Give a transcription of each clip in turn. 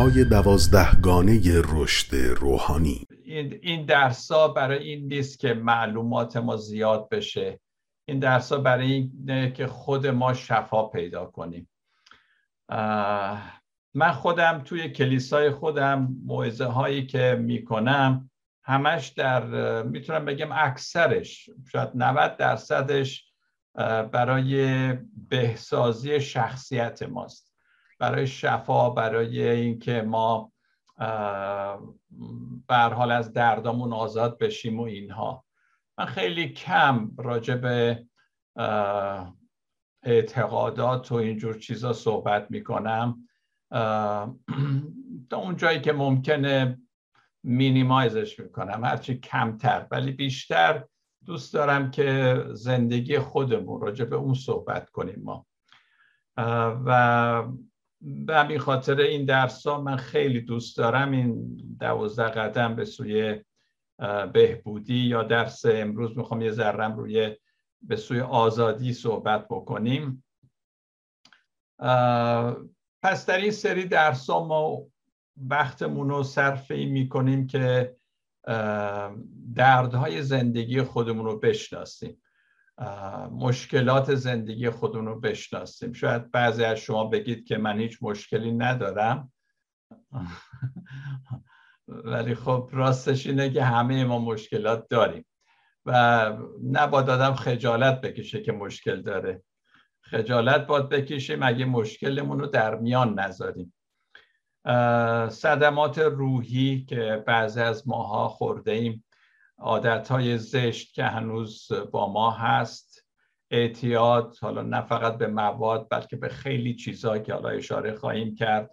درس‌های 12 گانه رشد روحانی. این درس‌ها برای این نیست که معلومات ما زیاد بشه. این درس‌ها برای اینه که خود ما شفا پیدا کنیم. من خودم توی کلیسای خودم موعظه هایی که میکنم همش در میتونم بگم اکثرش شاید 90% برای بهسازی شخصیت ماست، برای شفا، برای اینکه ما به هر حال از دردامون آزاد بشیم و اینها. من خیلی کم راجع به اعتقادات و اینجور چیزا صحبت میکنم تا اون جایی که ممکنه مینیمایزش میکنم، هرچی کمتر، ولی بیشتر دوست دارم که زندگی خودمون راجع به اون صحبت کنیم ما. و به همین خاطر این درس ها من خیلی دوست دارم، این 12 قدم به سوی بهبودی یا درس امروز میخوام یه ذرم روی به سوی آزادی صحبت بکنیم. پس در این سری درس ها ما وقتمون رو صرف این میکنیم که دردهای زندگی خودمون رو بشناسیم، مشکلات زندگی خودمون رو بشناسیم. شاید بعضی از شما بگید که من هیچ مشکلی ندارم ولی خب راستش اینه که همه ما مشکلات داریم و نباید آدم خجالت بکشه که مشکل داره. خجالت باید بکشیم اگه مشکلمون رو در میان نذاریم. صدمات روحی که بعضی از ماها خورده ایم، عادتهای زشت که هنوز با ما هست، اعتیاد، حالا نه فقط به مواد بلکه به خیلی چیزها که حالا اشاره خواهیم کرد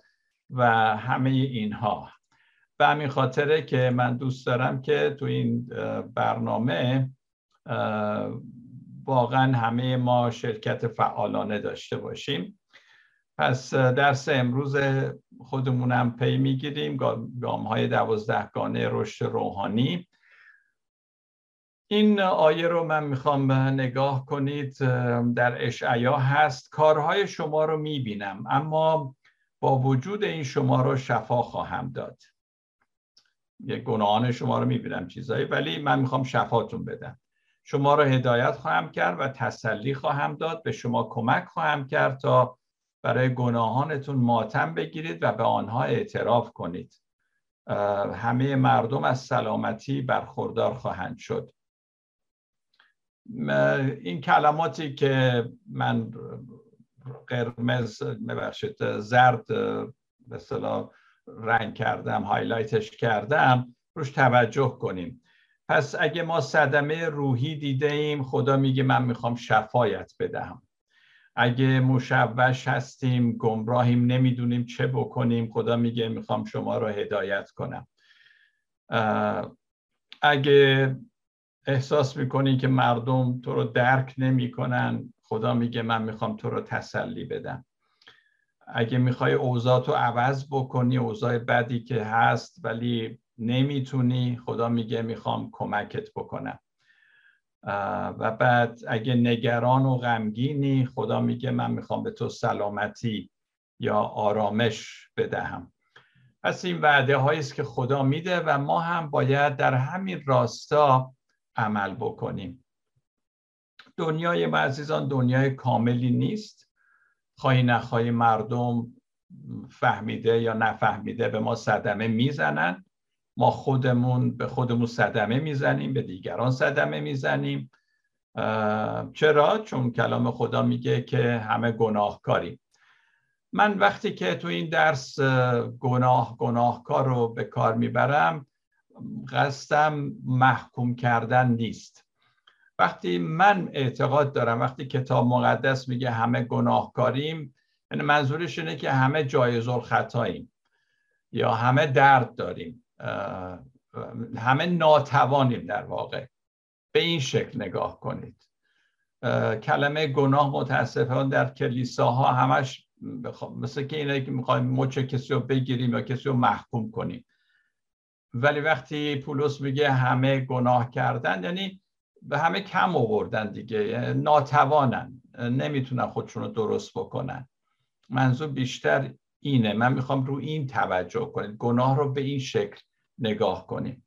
و همه اینها. به همین خاطره که من دوست دارم که تو این برنامه واقعا همه ما شرکت فعالانه داشته باشیم. پس درس امروز خودمونم پی میگیریم، گام‌های 12 گانه رشد روحانی. این آیه رو من میخوام نگاه کنید، در اشعیا هست: کارهای شما رو میبینم اما با وجود این شما رو شفا خواهم داد. یه گناهان شما رو میبینم چیزایی، ولی من میخوام شفاتون بدم. شما رو هدایت خواهم کرد و تسلی خواهم داد، به شما کمک خواهم کرد تا برای گناهانتون ماتم بگیرید و به آنها اعتراف کنید. همه مردم از سلامتی برخوردار خواهند شد. این کلماتی که من زرد به اصطلاح رنگ کردم، هایلایتش کردم، روش توجه کنیم. پس اگه ما صدمه روحی دیده ایم، خدا میگه من میخوام شفایت بدهم. اگه مشوش هستیم، گمراهیم، نمیدونیم چه بکنیم، خدا میگه میخوام شما رو هدایت کنم. اگه احساس میکنی که مردم تو رو درک نمیکنن، خدا میگه من میخوام تو رو تسلی بدم. اگه میخوای اوضاع تو عوض بکنی، اوضاع بدی که هست ولی نمیتونی، خدا میگه میخوام کمکت بکنم. و بعد اگه نگران و غمگینی، خدا میگه من میخوام به تو سلامتی یا آرامش بدهم. پس این وعده هایی است که خدا میده و ما هم باید در همین راستا عمل بکنیم. دنیای عزیزان دنیای کاملی نیست. خواهی نخواهی مردم فهمیده یا نفهمیده به ما صدمه میزنن. ما خودمون به خودمون صدمه میزنیم، به دیگران صدمه میزنیم. چرا؟ چون کلام خدا میگه که همه گناهکاریم. من وقتی که تو این درس گناهکار رو به کار میبرم، قصدم محکوم کردن نیست. وقتی من اعتقاد دارم، وقتی کتاب مقدس میگه همه گناهکاریم، یعنی منظورش اینه که همه جایز الخطاییم یا همه درد داریم، همه ناتوانیم. در واقع به این شکل نگاه کنید. کلمه گناه متاسفانه در کلیساها همش مثل که اینه که میخوایم مچ کسی رو بگیریم یا کسی رو محکوم کنیم. ولی وقتی پولس میگه همه گناه کردن، یعنی به همه کم آوردن دیگه، ناتوانن، نمیتونن خودشون رو درست بکنن. منظور بیشتر اینه. من میخوام رو این توجه کنید، گناه رو به این شکل نگاه کنید.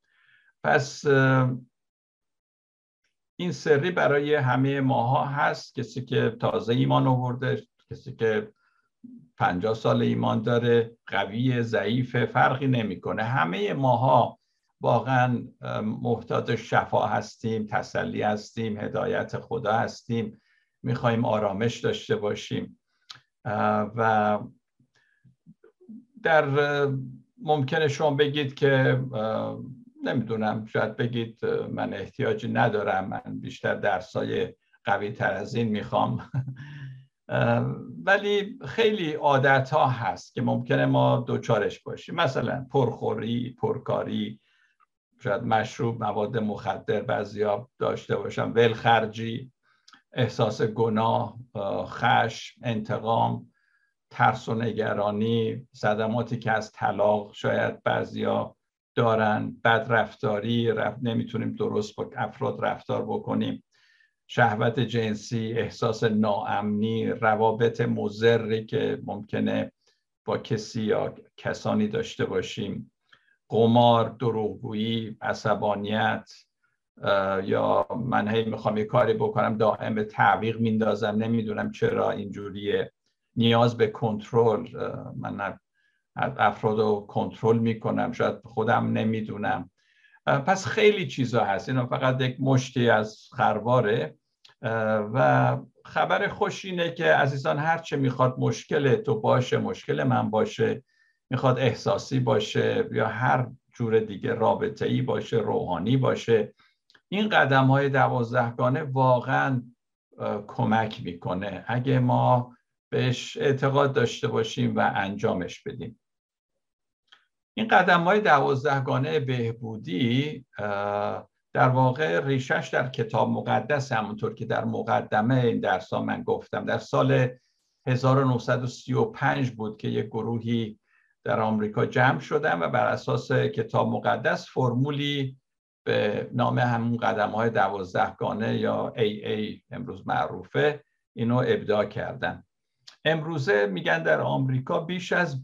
پس این سری برای همه ماها هست، کسی که تازه ایمان آورده، کسی که 50 سال ایمان داره، قوی، ضعیف، فرقی نمیکنه. همه ماها واقعا محتاج شفا هستیم، تسلی هستیم، هدایت خدا هستیم، میخوایم آرامش داشته باشیم و در ممکنه شما بگید که نمیدونم، شاید بگید من احتیاجی ندارم، من بیشتر درسای قوی تر از این میخوام. ولی خیلی عادت ها هست که ممکنه ما دوچارش باشیم، مثلا پرخوری، پرکاری، شاید مشروب، مواد مخدر بعضیا داشته باشن، ولخرجی، احساس گناه، خشم، انتقام، ترس و نگرانی، صدماتی که از طلاق شاید بعضیا دارن، بدرفتاری، نمیتونیم درست با افراد رفتار بکنیم، شهوت جنسی، احساس ناامنی، روابط مضری که ممکنه با کسی یا کسانی داشته باشیم، قمار، دروغگویی، عصبانیت، یا من هی میخوام یه کاری بکنم دائم تعویق میندازم، نمیدونم چرا اینجوریه، نیاز به کنترل، من افراد رو کنترل میکنم، شاید خودم نمیدونم. پس خیلی چیزا هست، اینا فقط یک مشتی از خرواره. و خبر خوش اینه که عزیزان، هرچه میخواد مشکل تو باشه، مشکل من باشه، میخواد احساسی باشه یا هر جور دیگه، رابطه‌ای باشه، روحانی باشه، این قدم های 12 گانه واقعا کمک میکنه اگه ما بهش اعتقاد داشته باشیم و انجامش بدیم. این قدم های 12 گانه بهبودی در واقع ریشش در کتاب مقدس، همونطور که در مقدمه این درس ها من گفتم. در سال 1935 بود که یک گروهی در آمریکا جمع شدن و بر اساس کتاب مقدس فرمولی به نام همون قدم های 12 گانه یا AA امروز معروفه، اینو ابداع کردن. امروزه میگن در آمریکا بیش از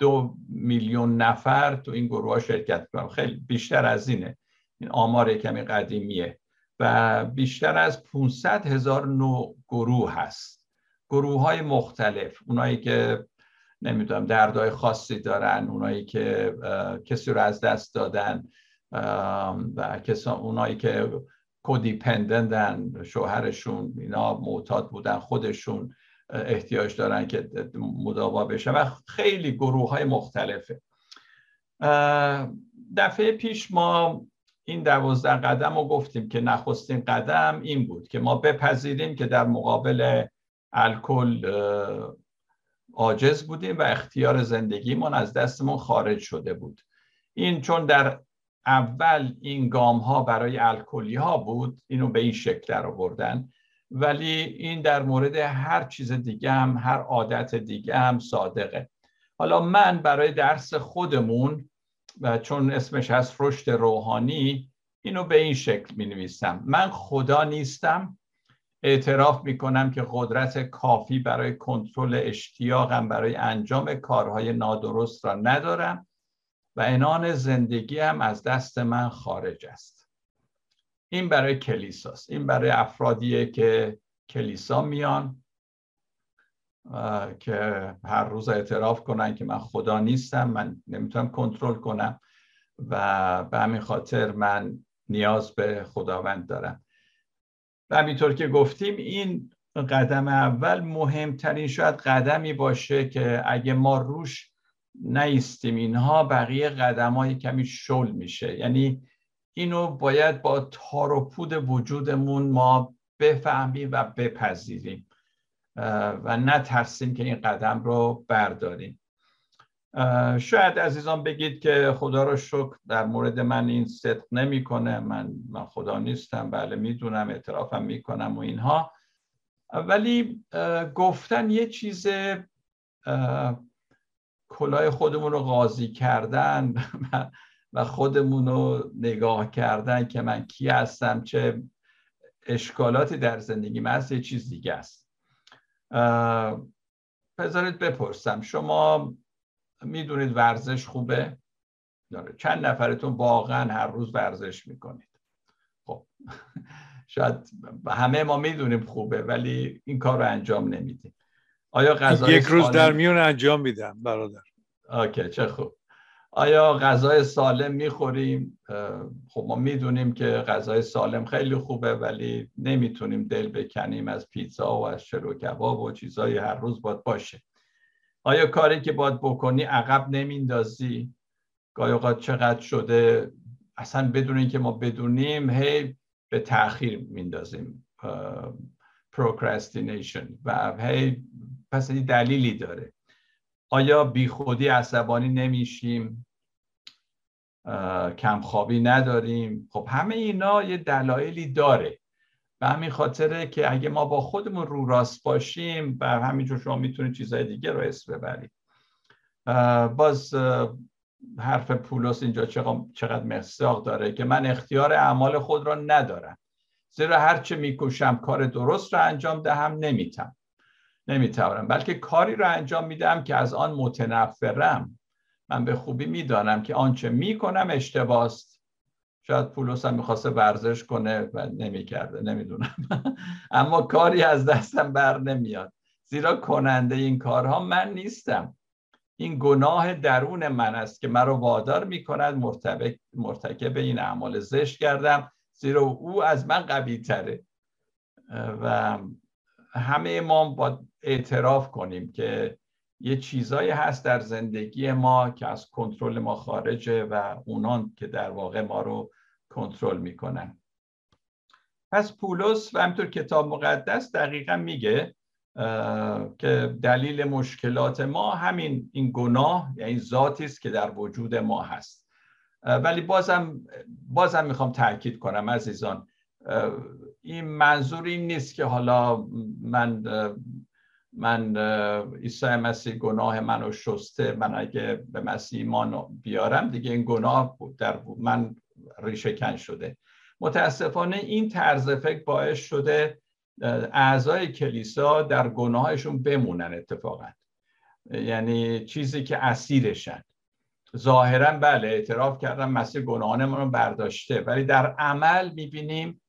2 میلیون نفر تو این گروه ها شرکت میکنن، خیلی بیشتر از اینه، این آمار کمی قدیمیه، و بیشتر از 500,000 نوع گروه هست، گروه های مختلف، اونایی که نمیدونم دردهای خاصی دارن، اونایی که کسی رو از دست دادن و اونایی که کودیپندنتن، شوهرشون اینا معتاد بودن، خودشون احتیاج دارن که مداوا بشه، و خیلی گروه های مختلفه. دفعه پیش ما این 12 قدم رو گفتیم که نخستین قدم این بود که ما بپذیریم که در مقابل الکل عاجز بودیم و اختیار زندگیمون از دستمون خارج شده بود. این چون در اول این گام ها برای الکلی ها بود، اینو به این شکل رو بردن، ولی این در مورد هر چیز دیگه هم، هر عادت دیگه هم صادقه. حالا من برای درس خودمون و چون اسمش هست رشد روحانی، اینو به این شکل می نویسم: من خدا نیستم، اعتراف می کنم که قدرت کافی برای کنترل اشتیاقم برای انجام کارهای نادرست را ندارم و عنان زندگی هم از دست من خارج است. این برای کلیساست، این برای افرادیه که کلیسا میان که هر روز اعتراف کنن که من خدا نیستم، من نمیتونم کنترل کنم و به همین خاطر من نیاز به خداوند دارم. و همینطور که گفتیم این قدم اول مهمترین شاید قدمی باشه که اگه ما روش نیستیم، اینها بقیه قدم‌های کمی شل میشه. یعنی اینو باید با تار و پود وجودمون ما بفهمیم و بپذیریم و نترسیم که این قدم رو برداریم. شاید عزیزان بگید که خدا رو شکر در مورد من این صدق نمی کنه، من خدا نیستم، بله میدونم، اعترافم میکنم و اینها. ولی گفتن یه چیز، کلاه خودمون رو قاضی کردن و خودمون رو نگاه کردن که من کی هستم، چه اشکالاتی در زندگی من هست، یه چیز دیگه است. بذارید بپرسم، شما میدونید ورزش خوبه؟ چند نفرتون واقعا هر روز ورزش میکنید؟ خب شاید همه ما میدونیم خوبه، ولی این کار رو انجام نمیدیم. آیا غذای یک روز در میون انجام میدم برادر. اوکی، چه خوب. آیا غذای سالم میخوریم؟ خب ما میدونیم که غذای سالم خیلی خوبه، ولی نمیتونیم دل بکنیم از پیتزا و از شلو کباب و چیزای هر روز باید باشه. آیا کاری که باید بکنی عقب نمیندازی؟ گاهی اوقات چقدر شده اصلا بدون اینکه ما بدونیم هی به تأخیر میندازیم، procrastination، و هی پس این دلیلی داره. آیا بی خودی عصبانی نمیشیم؟ کمخوابی نداریم؟ خب همه اینا یه دلایلی داره و همین خاطره که اگه ما با خودمون رو راست باشیم و همینجور شما میتونید چیزای دیگه رو اسم ببرید. باز حرف پولس اینجا چقدر مصداق داره که من اختیار اعمال خود را ندارم، زیرا هرچه میکوشم کار درست را انجام دهم نمیتوانم، بلکه کاری را انجام میدم که از آن متنفرم. من به خوبی میدانم که آنچه میکنم اشتباه است. شاید پولس هم میخواسته ورزش کنه و نمیکرده، نمیدونم. اما کاری از دستم بر نمیاد، زیرا کننده این کارها من نیستم، این گناه درون من است که مرا وادار میکند مرتکب این اعمال زشت گردم، زیرا او از من قوی‌تره. و همه ما باید اعتراف کنیم که یه چیزایی هست در زندگی ما که از کنترل ما خارجه و اونان که در واقع ما رو کنترل میکنن. پس پولس و همینطور کتاب مقدس دقیقا میگه که دلیل مشکلات ما همین این گناه، یعنی ذاتی است که در وجود ما هست. ولی بازم میخوام تاکید کنم عزیزان، این منظور این نیست که حالا من عیسی مسیح گناه منو شسته، من اگه به مسیح ایمان بیارم دیگه این گناه در من ریشه کن شده. متاسفانه این طرز فکر باعث شده اعضای کلیسا در گناهشون بمونن اتفاقا، یعنی چیزی که اسیرشن. ظاهرا بله اعتراف کردن مسیح گناهان ما رو برداشته، ولی در عمل میبینیم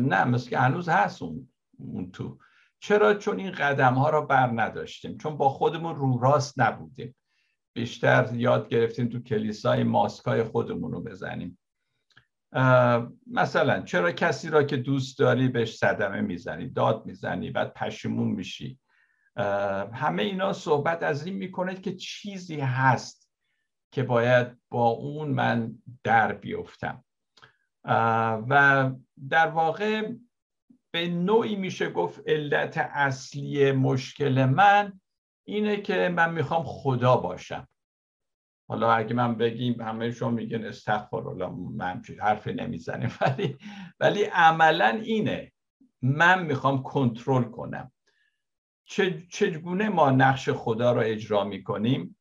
نه، مثل که هنوز هست اون تو. چرا؟ چون این قدم ها را بر نداشتیم، چون با خودمون رو راست نبودیم، بیشتر یاد گرفتیم تو کلیسای ماسکای خودمون رو بزنیم. مثلا چرا کسی را که دوست داری بهش صدمه میزنی، داد میزنی، بعد پشیمون میشی؟ همه اینا صحبت از این میکنه که چیزی هست که باید با اون من در بیفتم. و در واقع به نوعی میشه گفت علت اصلی مشکل من اینه که من میخوام خدا باشم. حالا اگه من بگیم همه شما میگن استغفرالله، من حرفی نمیزنیم، ولی عملا اینه، من میخوام کنترل کنم. چگونه ما نقش خدا رو اجرا میکنیم؟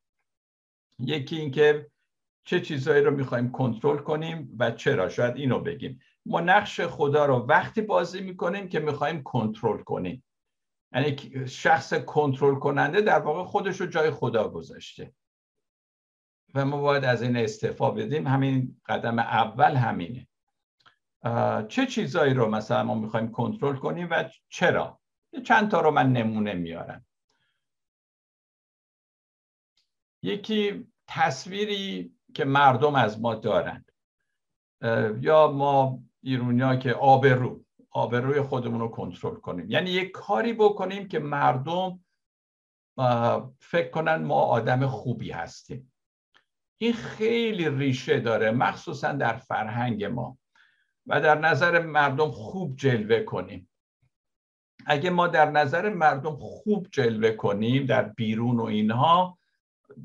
یکی اینکه چه چیزایی رو میخوایم کنترل کنیم و چرا. شاید اینو بگیم، ما نقش خدا رو وقتی بازی میکنیم که میخوایم کنترل کنیم، یعنی شخص کنترل کننده در واقع خودش رو جای خدا گذاشته و ما باید از این استعفا بدیم. همین قدم اول همینه، چه چیزایی رو مثلا ما میخوایم کنترل کنیم و چرا. چند تا رو من نمونه میارم. یکی تصویری که مردم از ما دارن، یا ما ایرونیا که آبروی خودمون رو کنترل کنیم، یعنی یک کاری بکنیم که مردم فکر کنن ما آدم خوبی هستیم. این خیلی ریشه داره، مخصوصا در فرهنگ ما، و در نظر مردم خوب جلوه کنیم. اگه ما در نظر مردم خوب جلوه کنیم در بیرون و اینها،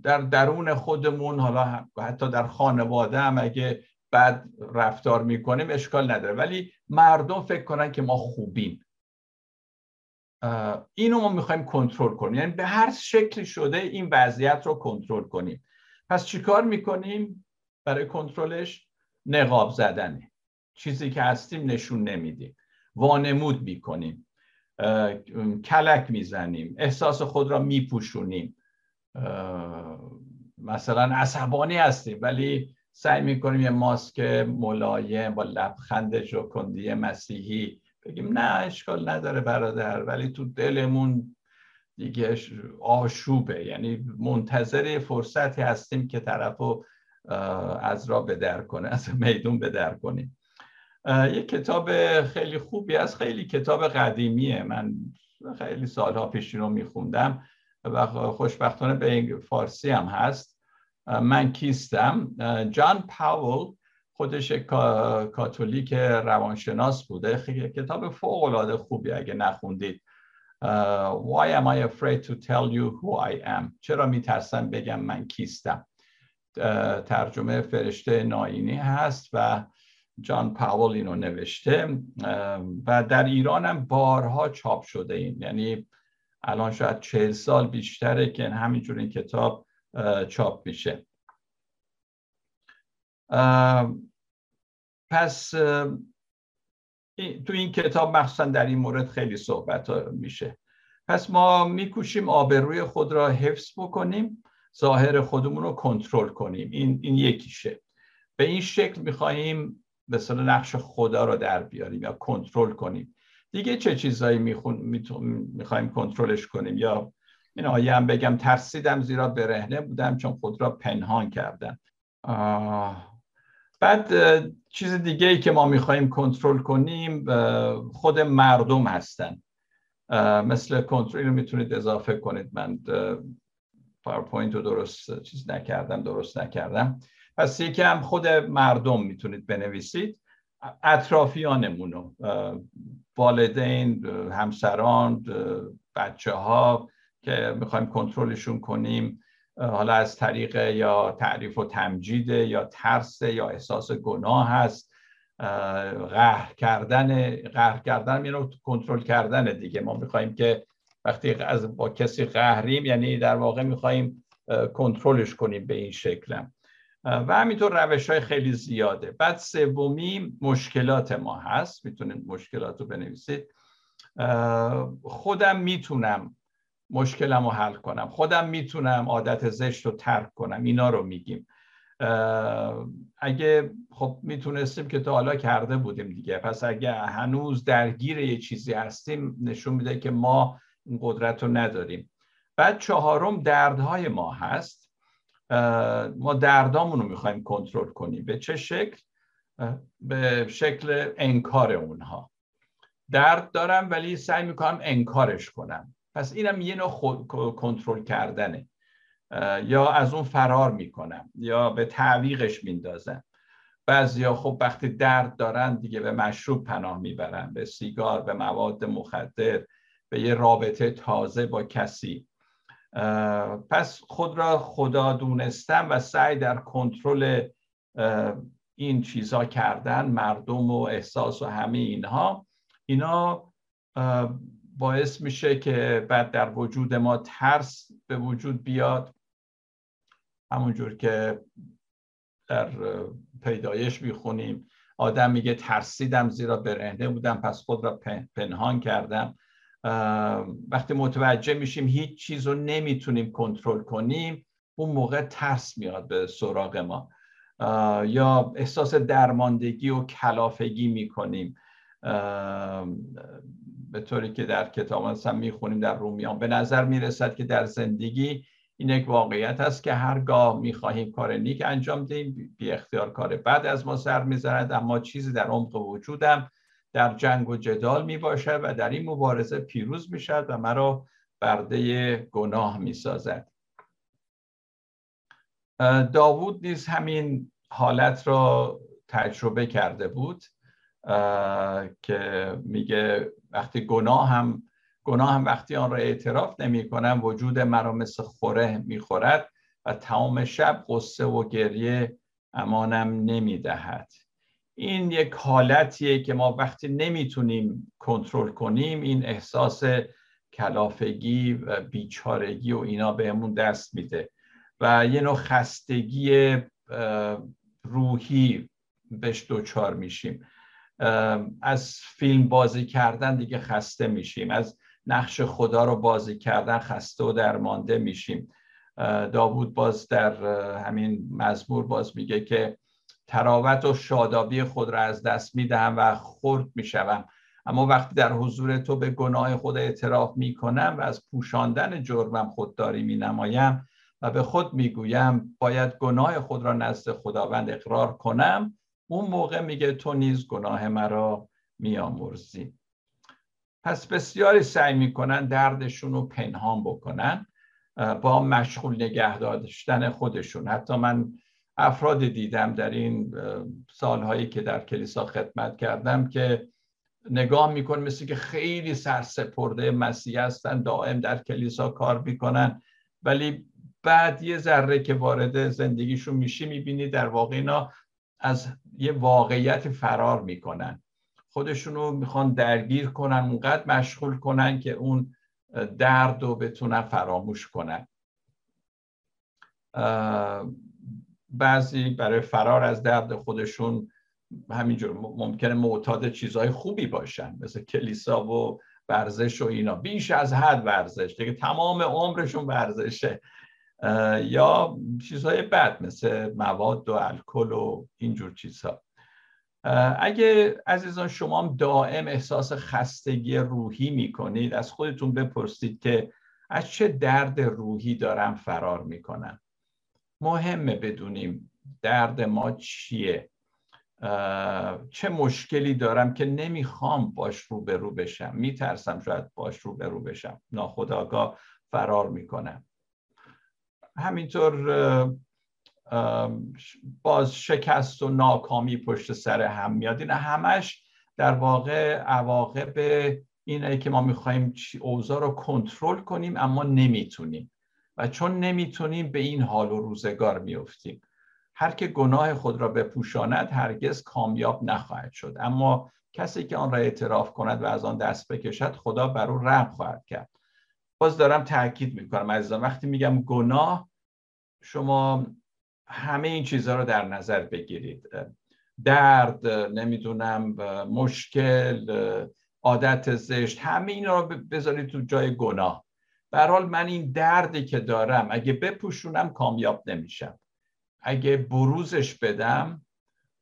در درون خودمون، حالا حتی در خانواده هم اگه بد رفتار میکنیم اشکال نداره، ولی مردم فکر کنن که ما خوبیم. اینو ما میخوایم کنترل کنیم، یعنی به هر شکلی شده این وضعیت رو کنترل کنیم. پس چیکار میکنیم برای کنترلش؟ نقاب زدنه، چیزی که هستیم نشون نمیدیم، وانمود میکنیم. کلک میزنیم، احساس خود را میپوشونیم، مثلا عصبانی هستیم ولی سعی میکنیم یه ماسک ملایم با لبخند ژوکندی مسیحی بگیم نه اشکال نداره برادر، ولی تو دلمون دیگه آشوبه. یعنی منتظر فرصتی هستیم که طرفو از راه بدر کنه، از میدون بدر کنیم. یک کتاب خیلی خوبی است، خیلی کتاب قدیمیه، من خیلی سالها پیش اینو میخوندم و خوشبختانه به فارسی هم هست، من کیستم. جان پاول خودش کاتولیک روانشناس بوده، کتاب فوق العاده خوبی اگه نخوندید. Why am I afraid to tell you who I am؟ چرا میترسم بگم من کیستم؟ ترجمه فرشته ناینی هست و جان پاول اینو نوشته و در ایران هم بارها چاپ شده این، یعنی الان شاید 40 سال بیشتره که همینجور این کتاب چاپ میشه. پس تو این کتاب مخصوصا در این مورد خیلی صحبت میشه. پس ما میکوشیم آبروی خود را حفظ بکنیم، ظاهر خودمون رو کنترل کنیم، این یکیشه. به این شکل میخواهیم مثلا نقش خدا را در بیاریم یا کنترل کنیم. دیگه چه چیزایی میخوایم کنترلش کنیم؟ یا این آیه هم بگم ترسیدم زیرا برهنه بودم چون خود را پنهان کردم. بعد چیز دیگه ای که ما میخوایم کنترل کنیم خود مردم هستن، مثل کنترل رو میتونید اضافه کنید، من پاورپوینت رو درست چیز نکردم، پس یکی هم خود مردم میتونید بنویسید، اطرافیانمونو، والدین، همسران، بچه ها که میخوایم کنترلشون کنیم، حالا از طریق یا تعریف و تمجید یا ترس یا احساس گناه هست، قهر کردن یعنی کنترل کردن دیگه. ما میخوایم که وقتی از با کسی قهریم یعنی در واقع میخوایم کنترلش کنیم به این شکلم، و همینطور روش های خیلی زیاده. بعد سومی مشکلات ما هست، میتونید مشکلات رو بنویسید. خودم میتونم مشکلم رو حل کنم، خودم میتونم عادت زشت رو ترک کنم، اینا رو میگیم. اگه خب میتونستیم که تا حالا کرده بودیم دیگه، پس اگه هنوز درگیر یه چیزی هستیم نشون میده که ما این قدرت رو نداریم. بعد چهارم دردهای ما هست، ما دردامون رو میخوایم کنترل کنیم. به چه شکل؟ به شکل انکار اونها. درد دارم ولی سعی میکنم انکارش کنم، پس اینم یه نوع کنترل کردنه. یا از اون فرار میکنم یا به تعویقش میندازم. بعضیا خب وقتی درد دارن دیگه به مشروب پناه میبرن، به سیگار، به مواد مخدر، به یه رابطه تازه با کسی. پس خود را خدا دونستن و سعی در کنترل این چیزا کردن، مردم و احساس و همه اینا باعث میشه که بعد در وجود ما ترس به وجود بیاد، همونجور که در پیدایش میخونیم آدم میگه ترسیدم زیرا برهنه بودم پس خود را پنهان کردم. وقتی متوجه میشیم هیچ چیز رو نمیتونیم کنترل کنیم، اون موقع ترس میاد به سراغ ما، یا احساس درماندگی و کلافگی میکنیم، به طوری که در کتاب هم میخونیم در رومیان به نظر میرسد که در زندگی این یک واقعیت است که هرگاه میخواهیم کار نیک انجام دهیم بی اختیار کار بد از ما سر میزند، اما چیزی در عمق وجودم در جنگ و جدال می باشد و در این مبارزه پیروز می شود و مرا برده گناه می سازد. داوود نیز همین حالت را تجربه کرده بود که میگه وقتی گناه هم وقتی آن را اعتراف نمی کنم وجود مرا مثل خوره می خورد و تمام شب غصه و گریه امانم نمی دهد. این یک حالتیه که ما وقتی نمیتونیم کنترل کنیم این احساس کلافگی و بیچارگی و اینا بهمون دست میده و یه نوع خستگی روحی بهش دچار میشیم. از فیلم بازی کردن دیگه خسته میشیم، از نقش خدا رو بازی کردن خسته و درمانده میشیم. داوود باز در همین مزمور باز میگه که تراوت و شادابی خود را از دست میدهم و خرد میشوم، اما وقتی در حضور تو به گناه خود اعتراف میکنم و از پوشاندن جرمم خودداری مینمایم و به خود میگویم باید گناه خود را نزد خداوند اقرار کنم، اون موقع میگه تو نیز گناه مرا میامرزی. پس بسیاری سعی میکنن دردشون رو پنهان بکنن با مشغول نگه داشتن خودشون. حتی من افراد دیدم در این سالهایی که در کلیسا خدمت کردم که نگاه میکن مثل که خیلی سرسپرده مسیح هستن، دائم در کلیسا کار میکنن، ولی بعد یه ذره که وارد زندگیشون میشی میبینی در واقع اینا از یه واقعیت فرار میکنن، خودشونو میخوان درگیر کنن، اونقدر مشغول کنن که اون درد رو بتونن فراموش کنن. بعضی برای فرار از درد خودشون همینجور ممکنه معتاد چیزهای خوبی باشن، مثل کلیسا و ورزش و اینا، بیش از حد ورزش، دیگه تمام عمرشون ورزشه، یا چیزهای بد مثل مواد و الکل و اینجور چیزها. اگه عزیزان شما دائم احساس خستگی روحی میکنید، از خودتون بپرسید که از چه درد روحی دارم فرار میکنم. مهمه بدونیم درد ما چیه، چه مشکلی دارم که نمیخوام باش روبرو بشم، میترسم شاید باش روبرو بشم، ناخودآگاه فرار میکنم. همینطور باز شکست و ناکامی پشت سر هم میاد. این همش در واقع عواقب اینه که ما میخوایم اوضاع رو کنترل کنیم اما نمیتونیم، و چون نمیتونیم به این حال و روزگار میفتیم. هر که گناه خود را بپوشاند هرگز کامیاب نخواهد شد، اما کسی که آن را اعتراف کند و از آن دست بکشد خدا بر او رحم خواهد کرد. باز دارم تاکید میکنم عزیزان، وقتی میگم گناه، شما همه این چیزها رو در نظر بگیرید، درد، نمیدونم، مشکل، عادت زشت، همه اینا رو بذارید تو جای گناه. به هر حال من این دردی که دارم اگه بپوشونم کامیاب نمیشم، اگه بروزش بدم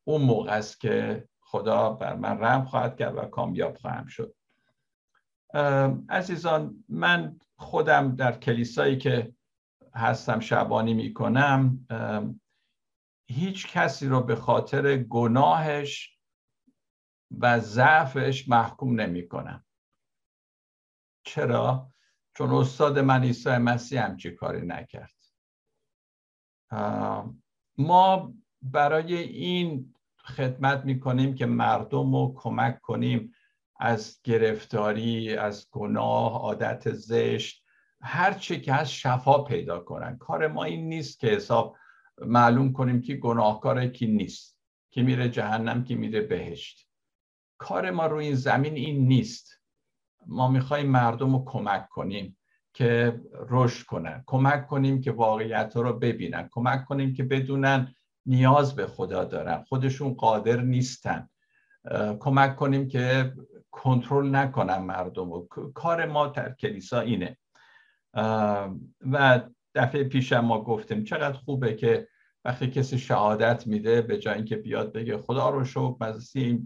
اون موقع است که خدا بر من رحم خواهد کرد و کامیاب خواهم شد. عزیزان من خودم در کلیسایی که هستم شبانی میکنم، هیچ کسی رو به خاطر گناهش و ضعفش محکوم نمیکنم. چرا؟ چون استاد من عیسی مسیح همچین کاری نکرد. ما برای این خدمت میکنیم که مردم رو کمک کنیم از گرفتاری، از گناه، عادت زشت، هر چی که از شفا پیدا کنن. کار ما این نیست که حساب معلوم کنیم که گناهکاره، کی نیست، کی میره جهنم، کی میره بهشت. کار ما روی این زمین این نیست. ما میخوایم مردم رو کمک کنیم که رشد کنن، کمک کنیم که واقعیت رو ببینن، کمک کنیم که بدونن نیاز به خدا دارن، خودشون قادر نیستن، کمک کنیم که کنترل نکنن مردم رو. کار ما در کلیسا اینه. و دفعه پیشم ما گفتیم چقدر خوبه که وقتی کسی شهادت میده به جای اینکه بیاد بگه خدا رو شکر مسیح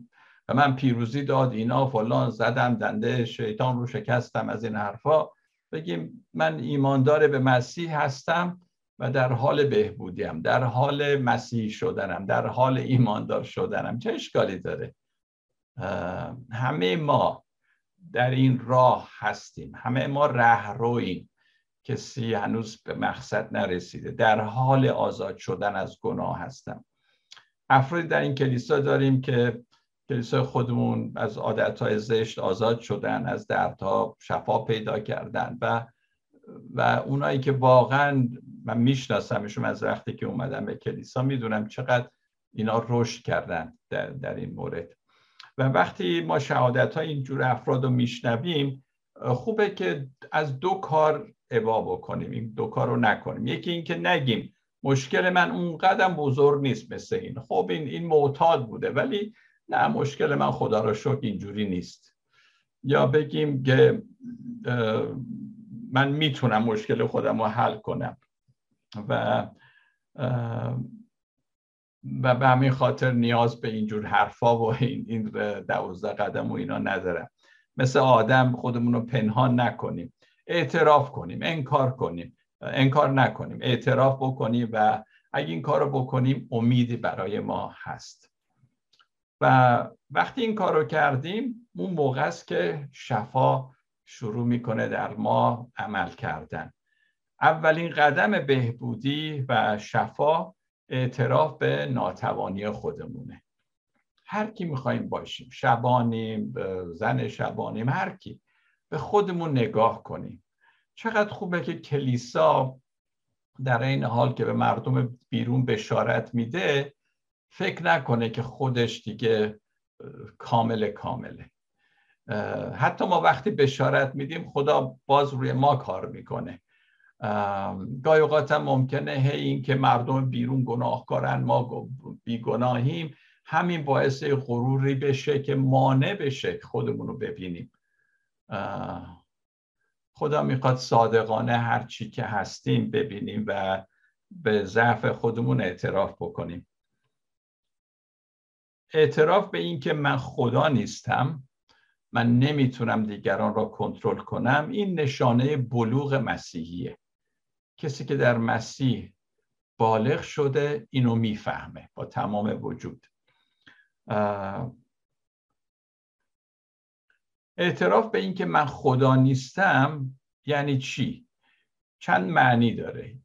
و من پیروزی داد، اینا فلان، زدم دنده شیطان رو شکستم، از این حرفا، بگیم من ایماندار به مسیح هستم و در حال بهبودیم، در حال مسیح شدنم، در حال ایماندار شدنم. چه اشکالی داره؟ همه ما در این راه هستیم، همه ما رهرویم، کسی هنوز به مقصد نرسیده، در حال آزاد شدن از گناه هستم. افرادی در این کلیسا داریم که کلیسای خودمون از عادتهای زشت آزاد شدن، از دردها شفا پیدا کردن، و اونایی که واقعا من میشناسمشون، از وقتی که اومدم به کلیسا میدونم چقدر اینا رشد کردن در این مورد. و وقتی ما شهادتهای اینجور افراد رو میشنویم، خوبه که از دو کار ابا بکنیم، این دو کار رو نکنیم. یکی این که نگیم مشکل من اونقدر بزرگ نیست مثل این، خب این معتاد بوده ولی نه، مشکل من خدا رو شکر اینجوری نیست. یا بگیم که من میتونم مشکل خودم رو حل کنم و به همین خاطر نیاز به اینجور حرفا و این 12 قدم و اینا ندارم. مثل آدم خودمون رو پنهان نکنیم، اعتراف کنیم، انکار نکنیم، اعتراف بکنیم و اگه این کار رو بکنیم امیدی برای ما هست. و وقتی این کار رو کردیم اون موقع است که شفا شروع میکنه در ما عمل کردن. اولین قدم بهبودی و شفا اعتراف به ناتوانی خودمونه. هر کی میخوایم باشیم، شبانیم، زن شبانیم، هر کی، به خودمون نگاه کنیم. چقدر خوبه که کلیسا در این حال که به مردم بیرون بشارت میده فکر نکنه که خودش دیگه کامله. حتی ما وقتی بشارت میدیم خدا باز روی ما کار میکنه. گاهی اوقات هم ممکنه این که مردم بیرون گناهکارن ما بیگناهیم، همین باعث غروری بشه که مانع بشه خودمون رو ببینیم. خدا میخواد صادقانه هر چی که هستیم ببینیم و به ضعف خودمون اعتراف بکنیم. اعتراف به این که من خدا نیستم، من نمیتونم دیگران را کنترل کنم، این نشانه بلوغ مسیحیه. کسی که در مسیح بالغ شده اینو میفهمه با تمام وجود. اعتراف به این که من خدا نیستم یعنی چی؟ چند معنی داره.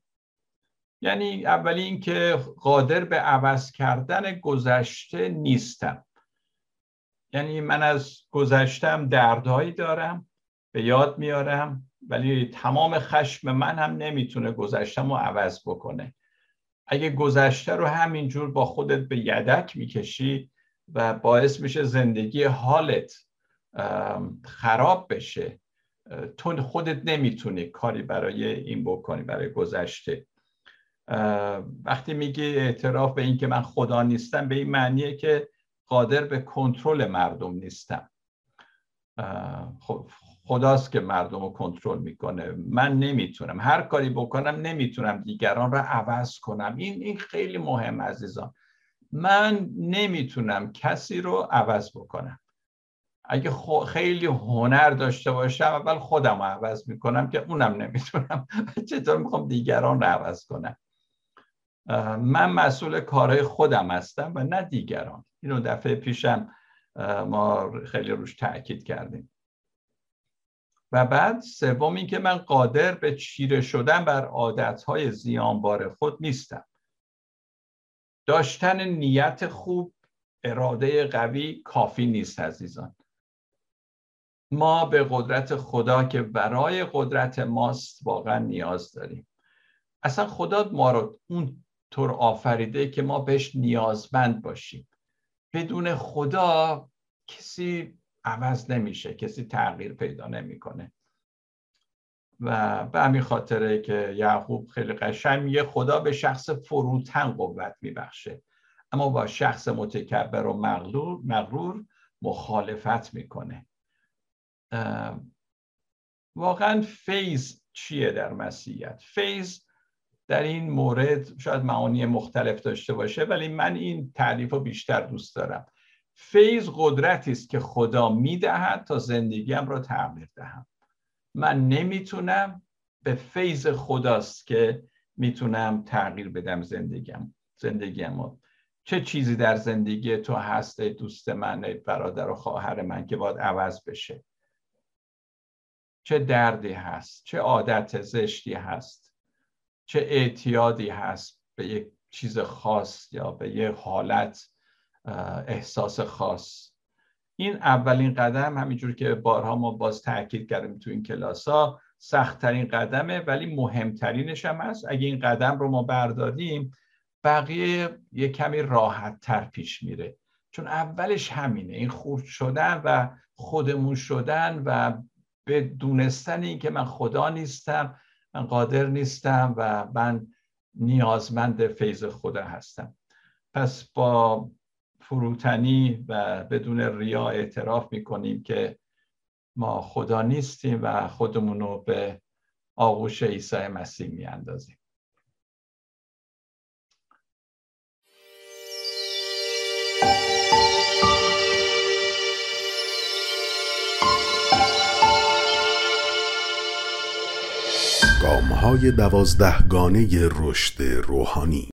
یعنی اولی این که قادر به عوض کردن گذشته نیستم. یعنی من از گذشتم دردهایی دارم به یاد میارم، ولی تمام خشم من هم نمیتونه گذشتم رو عوض بکنه. اگه گذشته رو همینجور با خودت به یدک میکشی و باعث میشه زندگی حالت خراب بشه، تو خودت نمیتونی کاری برای این بکنی، برای گذشته. وقتی میگی اعتراف به این که من خدا نیستم، به این معنیه که قادر به کنترل مردم نیستم. خداست که مردم رو کنترل میکنه، من نمیتونم. هر کاری بکنم نمیتونم دیگران رو عوض کنم. این خیلی مهم عزیزان. من نمیتونم کسی رو عوض بکنم. اگه خیلی هنر داشته باشم اول خودم رو عوض میکنم که اونم نمیتونم. چطور میخوام دیگران رو عوض کنم؟ من مسئول کارهای خودم هستم و نه دیگران. اینو دفعه پیشم ما خیلی روش تأکید کردیم. و بعد سوم این که من قادر به چیره شدن بر عادتهای زیانبار خود نیستم. داشتن نیت خوب، اراده قوی کافی نیست عزیزان. ما به قدرت خدا که برای قدرت ماست واقعا نیاز داریم. اصلا خدا ما رو اون طور آفریده که ما بهش نیازمند باشیم. بدون خدا کسی عوض نمیشه، کسی تغییر پیدا نمیکنه. و به همین خاطره که یعقوب خیلی قشنگ میگه خدا به شخص فروتن قوت میبخشه، اما با شخص متکبر و مغرور مخالفت میکنه. واقعا فیض چیه در مسیحیت؟ فیض در این مورد شاید معانی مختلف داشته باشه، ولی من این تعریف رو بیشتر دوست دارم. فیض قدرتی است که خدا میدهد تا زندگیم رو تغییر دهم. من نمیتونم، به فیض خداست که میتونم تغییر بدم زندگیم. چه چیزی در زندگی تو هست ای دوست من، ای برادر و خواهر من، که باید عوض بشه؟ چه دردی هست؟ چه عادت زشتی هست؟ چه اعتیادی هست به یک چیز خاص یا به یک حالت، احساس خاص؟ این اولین قدم، همینجور که بارها ما باز تاکید کردیم تو این کلاس‌ها، سخت‌ترین قدمه ولی مهمترینش هم هست. اگه این قدم رو ما برداریم بقیه یه کمی راحت‌تر پیش میره، چون اولش همینه، این خرد شدن و خودمون شدن و به دونستن این که من خدا نیستم، من قادر نیستم و من نیازمند فیض خدا هستم. پس با فروتنی و بدون ریا اعتراف میکنیم که ما خدا نیستیم و خودمون رو به آغوش عیسی مسیح میاندازیم. گام‌های 12 گانه رشد روحانی.